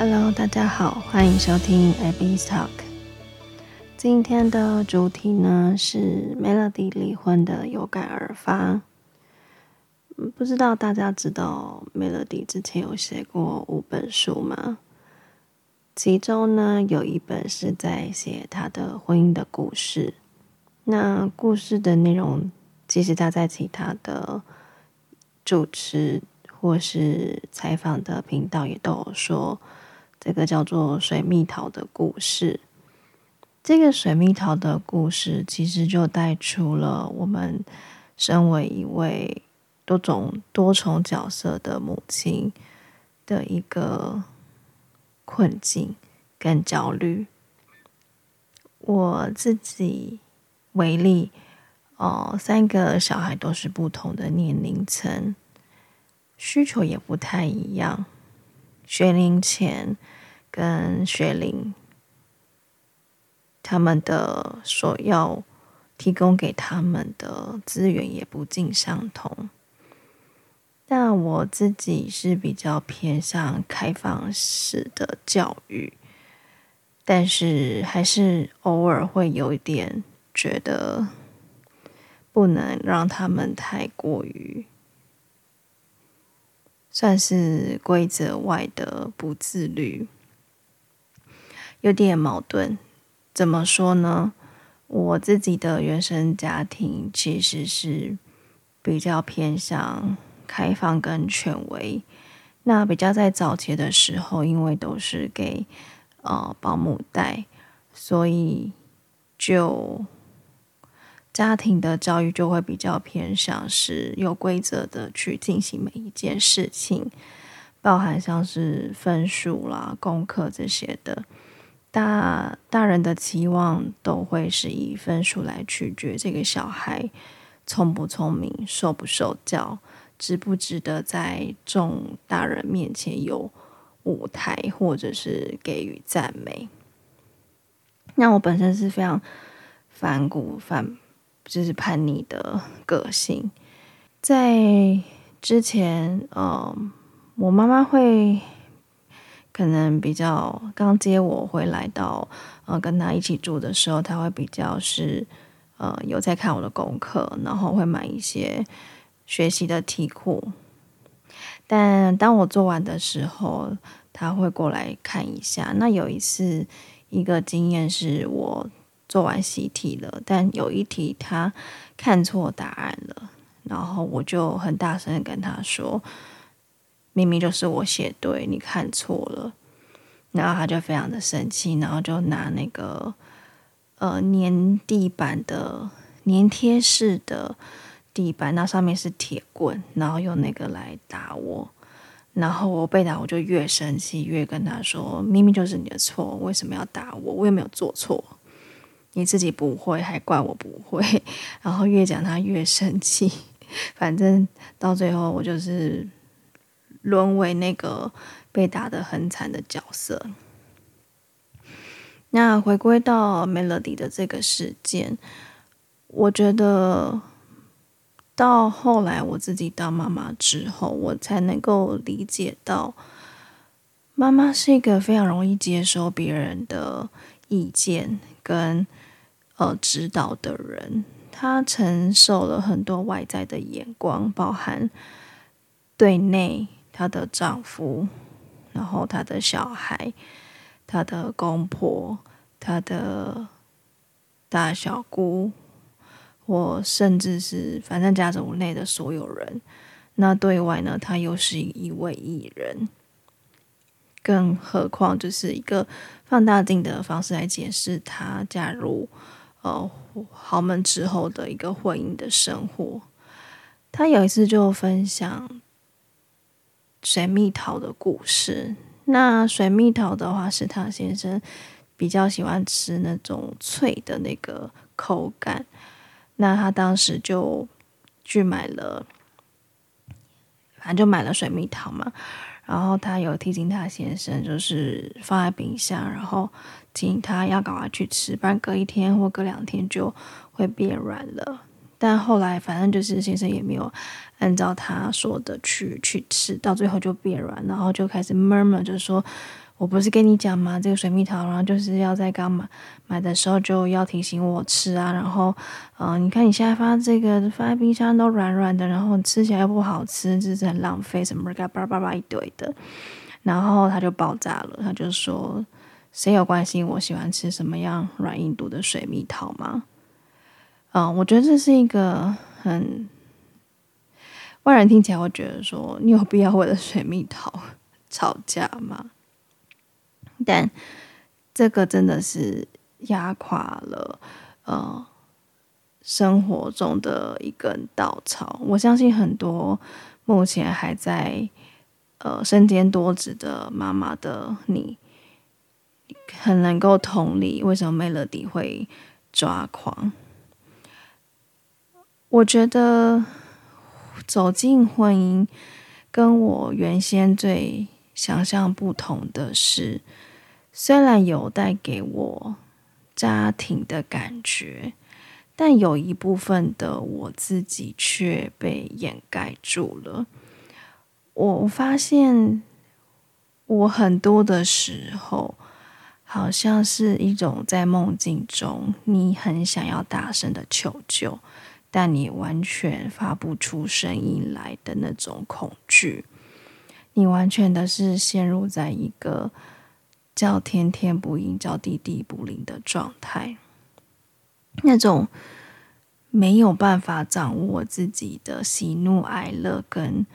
Hello， 大家好，欢迎收听 Abby's Talk。今天的主题呢是 Melody 离婚的有感而发。不知道大家知道 Melody 之前有写过5本书吗？其中呢有1本是在写她的婚姻的故事。那故事的内容，其实她在其他的主持或是采访的频道也都有说。这个叫做水蜜桃的故事，这个水蜜桃的故事其实就带出了我们身为一位多重角色的母亲的一个困境跟焦虑。我自己为例，3个小孩都是不同的年龄层，需求也不太一样。学龄前跟学龄，他们的所要提供给他们的资源也不尽相同。但我自己是比较偏向开放式的教育，但是还是偶尔会有一点觉得不能让他们太过于算是规则外的不自律，有点矛盾。怎么说呢？我自己的原生家庭其实是比较偏向开放跟权威。那比较在早期的时候，因为都是给保姆带，所以就家庭的教育就会比较偏向是有规则的去进行每一件事情，包含像是分数啦、功课这些的。大人的期望都会是以分数来取决这个小孩聪不聪明、受不受教、值不值得在众大人面前有舞台或者是给予赞美。那我本身是非常就是叛逆的个性。在之前我妈妈会可能比较刚接我回来到跟她一起住的时候，她会比较是有在看我的功课，然后会买一些学习的题库。但当我做完的时候，她会过来看一下。那有一次一个经验是我做完习题了，但有一题他看错答案了，然后我就很大声跟他说，明明就是我写对，你看错了。然后他就非常的生气，然后就拿那个粘地板的粘贴式的地板，那上面是铁棍，然后用那个来打我。然后我被打，我就越生气越跟他说，明明就是你的错，为什么要打我？我也没有做错，你自己不会还怪我不会。然后越讲他越生气，反正到最后我就是沦为那个被打得很惨的角色。那回归到 Melody 的这个事件，我觉得到后来我自己当妈妈之后，我才能够理解到妈妈是一个非常容易接受别人的意见跟指导的人，他承受了很多外在的眼光，包含对内他的丈夫，然后他的小孩，他的公婆，他的大小姑，或甚至是反正家族内的所有人。那对外呢，他又是一位艺人，更何况就是一个放大镜的方式来解释她嫁入豪门之后的一个婚姻的生活。她有一次就分享水蜜桃的故事。那水蜜桃的话是她先生比较喜欢吃那种脆的那个口感，那她当时就去买了，反正就买了水蜜桃嘛。然后他有提醒他先生，就是放在冰箱，然后提醒他要赶快去吃，不然隔一天或隔2天就会变软了。但后来反正就是先生也没有按照他说的去吃，到最后就变软，然后就开始murmur，就说我不是跟你讲嘛，这个水蜜桃，然后就是要在刚买的时候就要提醒我吃啊，然后你看你现在放在冰箱都软软的，然后吃起来又不好吃，就是很浪费什么巴拉巴拉一堆的。然后他就爆炸了，他就说谁有关心我喜欢吃什么样软硬度的水蜜桃吗？我觉得这是一个很外人听起来会觉得说，你有必要为了水蜜桃吵架吗？但这个真的是压垮了生活中的一根稻草。我相信很多目前还在身兼多职的妈妈的你，很能够同理为什么 Melody 会抓狂。我觉得走进婚姻跟我原先最想象不同的是，虽然有带给我家庭的感觉，但有一部分的我自己却被掩盖住了。我发现我很多的时候好像是一种在梦境中你很想要大声的求救，但你完全发不出声音来的那种恐惧，你完全的是陷入在一个叫天天不应叫地地不灵的状态，那种没有办法掌握自己的喜怒哀乐跟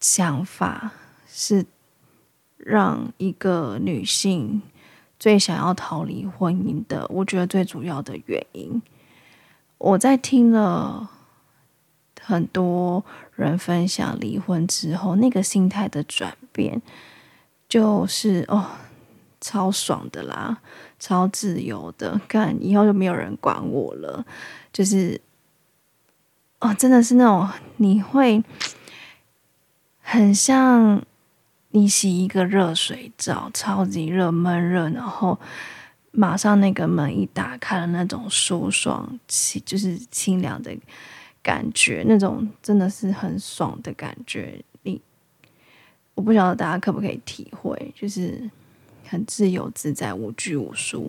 想法，是让一个女性最想要逃离婚姻的，我觉得最主要的原因。我在听了很多人分享离婚之后那个心态的转变，就是超爽的啦，超自由的，干以后就没有人管我了，就是真的是那种你会很像你洗一个热水澡，超级热闷热，然后马上那个门一打开了那种舒爽，就是清凉的感觉，那种真的是很爽的感觉。我不晓得大家可不可以体会，就是很自由自在，无拘无束，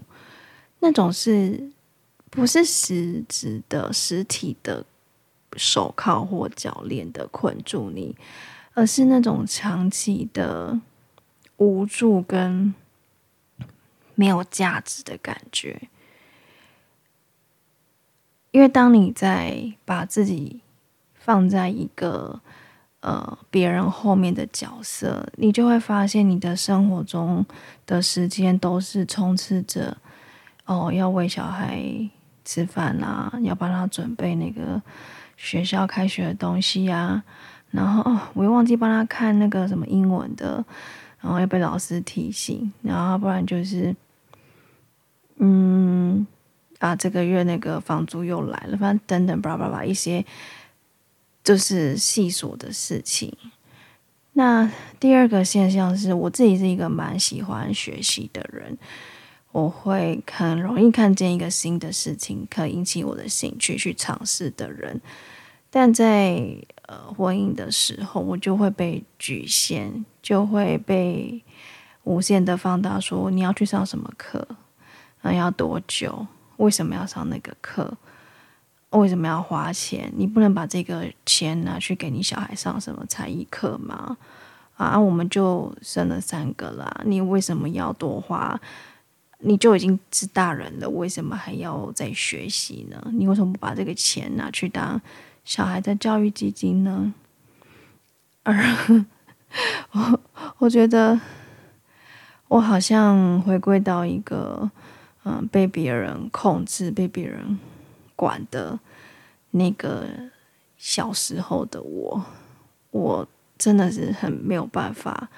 那种是不是实质的实体的手铐或脚链的困住你，而是那种长期的无助跟没有价值的感觉。因为当你在把自己放在一个别人后面的角色，你就会发现你的生活中的时间都是充斥着要喂小孩吃饭啦，要帮他准备那个学校开学的东西啊，然后我又忘记帮他看那个什么英文的，然后又被老师提醒，然后不然就是这个月那个房租又来了，反正等等巴拉巴拉一些就是细琐的事情。那第二个现象是，我自己是一个蛮喜欢学习的人，我会很容易看见一个新的事情可以引起我的兴趣去尝试的人，但在婚姻的时候我就会被局限，就会被无限的放大，说你要去上什么课，要多久，为什么要上那个课，为什么要花钱，你不能把这个钱拿去给你小孩上什么才艺课吗？我们就生了3个啦，你为什么要多花，你就已经是大人了，为什么还要再学习呢？你为什么不把这个钱拿去当小孩的教育基金呢？我觉得我好像回归到一个被别人控制被别人管的那个小时候的我真的是很没有办法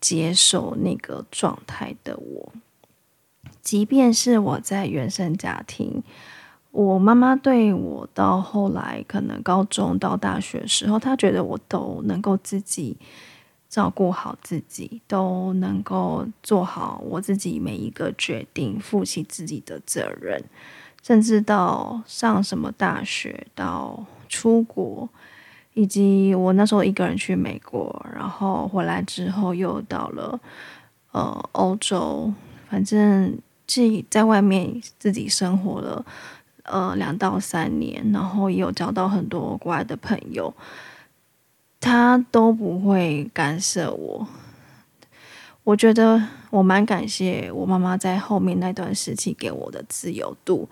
接受那个状态的我。即便是我在原生家庭，我妈妈对我到后来可能高中到大学的时候，她觉得我都能够自己照顾好自己，都能够做好我自己每一个决定，负起自己的责任，甚至到上什么大学到出国，以及我那时候一个人去美国，然后回来之后又到了欧洲，反正自己在外面自己生活了2到3年，然后也有交到很多国外的朋友，他都不会干涉我。我觉得我蛮感谢我妈妈在后面那段时期给我的自由度，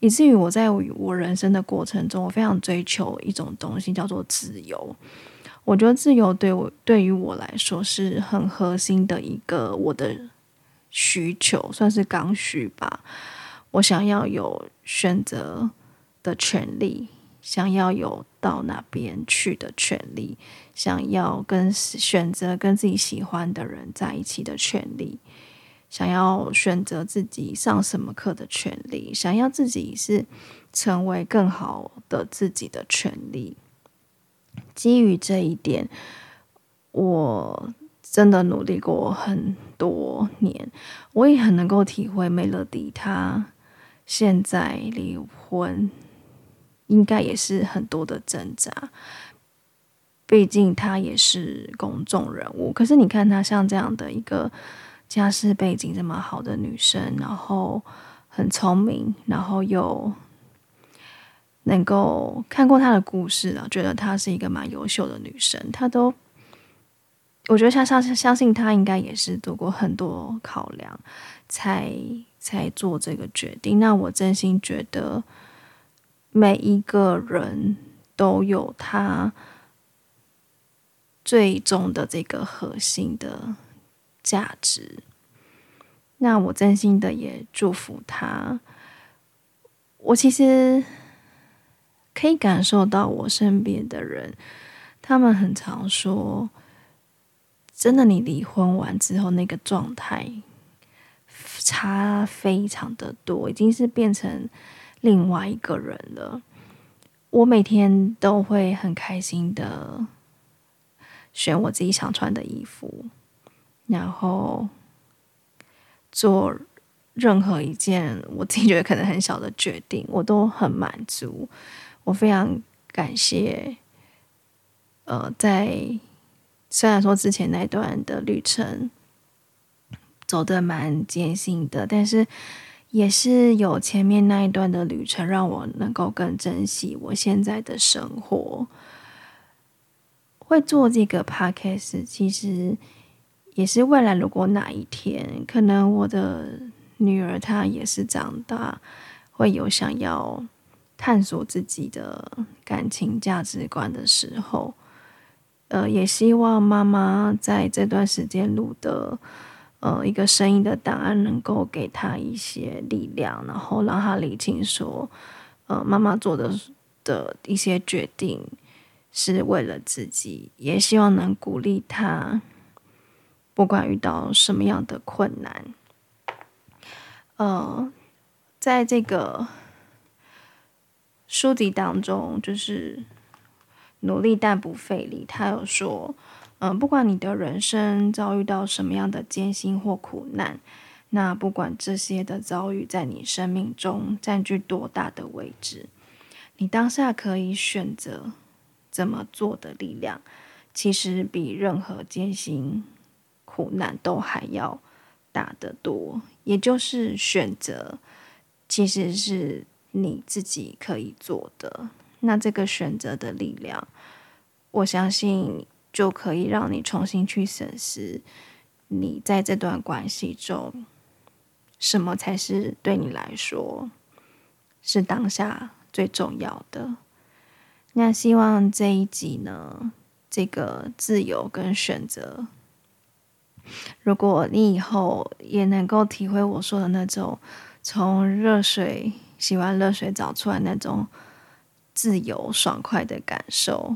以至于我在我人生的过程中，我非常追求一种东西叫做自由。我觉得自由对于我来说是很核心的一个我的需求，算是刚需吧。我想要有选择的权利，想要有到哪边去的权利，想要选择跟自己喜欢的人在一起的权利，想要选择自己上什么课的权利，想要自己是成为更好的自己的权利。基于这一点，我真的努力过很多年，我也很能够体会 Melody 她现在离婚应该也是很多的挣扎，毕竟他也是公众人物。可是你看他像这样的一个家世背景这么好的女生，然后很聪明，然后又能够看过他的故事啊，觉得她是一个蛮优秀的女生。她都，我觉得相信她应该也是做过很多考量才做这个决定。那我真心觉得每一个人都有他最终的这个核心的价值，那我真心的也祝福他。我其实可以感受到我身边的人，他们很常说，真的你离婚完之后那个状态差非常的多，已经是变成另外一个人了。我每天都会很开心的选我自己想穿的衣服，然后做任何一件我自己觉得可能很小的决定，我都很满足。我非常感谢在虽然说之前那段的旅程走得蛮艰辛的，但是也是有前面那一段的旅程让我能够更珍惜我现在的生活。会做这个 podcast 其实也是未来如果哪一天可能我的女儿她也是长大，会有想要探索自己的感情价值观的时候，也希望妈妈在这段时间录的一个声音的档案能够给他一些力量，然后让他理清说，妈妈做的一些决定是为了自己，也希望能鼓励他，不管遇到什么样的困难，在这个书籍当中，就是努力但不费力，他有说。不管你的人生遭遇到什么样的艰辛或苦难，那不管这些的遭遇在你生命中占据多大的位置，你当下可以选择怎么做的力量，其实比任何艰辛苦难都还要大得多。也就是选择其实是你自己可以做的，那这个选择的力量，我相信就可以让你重新去审视你在这段关系中什么才是对你来说是当下最重要的。那希望这一集呢，这个自由跟选择，如果你以后也能够体会我说的那种从洗完热水澡出来那种自由爽快的感受，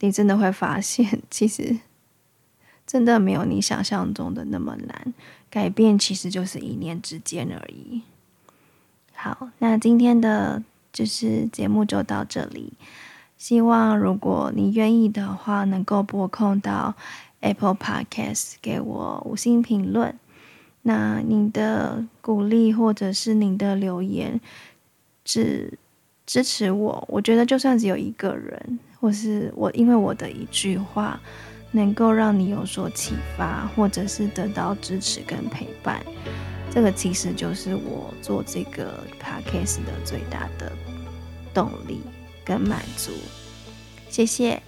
你真的会发现其实真的没有你想象中的那么难，改变其实就是一念之间而已。好，那今天的就是节目就到这里，希望如果你愿意的话能够拨空到 Apple Podcast 给我5星评论，那您的鼓励或者是您的留言是支持我，我觉得就算只有一个人，或是我因为我的一句话能够让你有所启发，或者是得到支持跟陪伴，这个其实就是我做这个 podcast 的最大的动力跟满足。谢谢。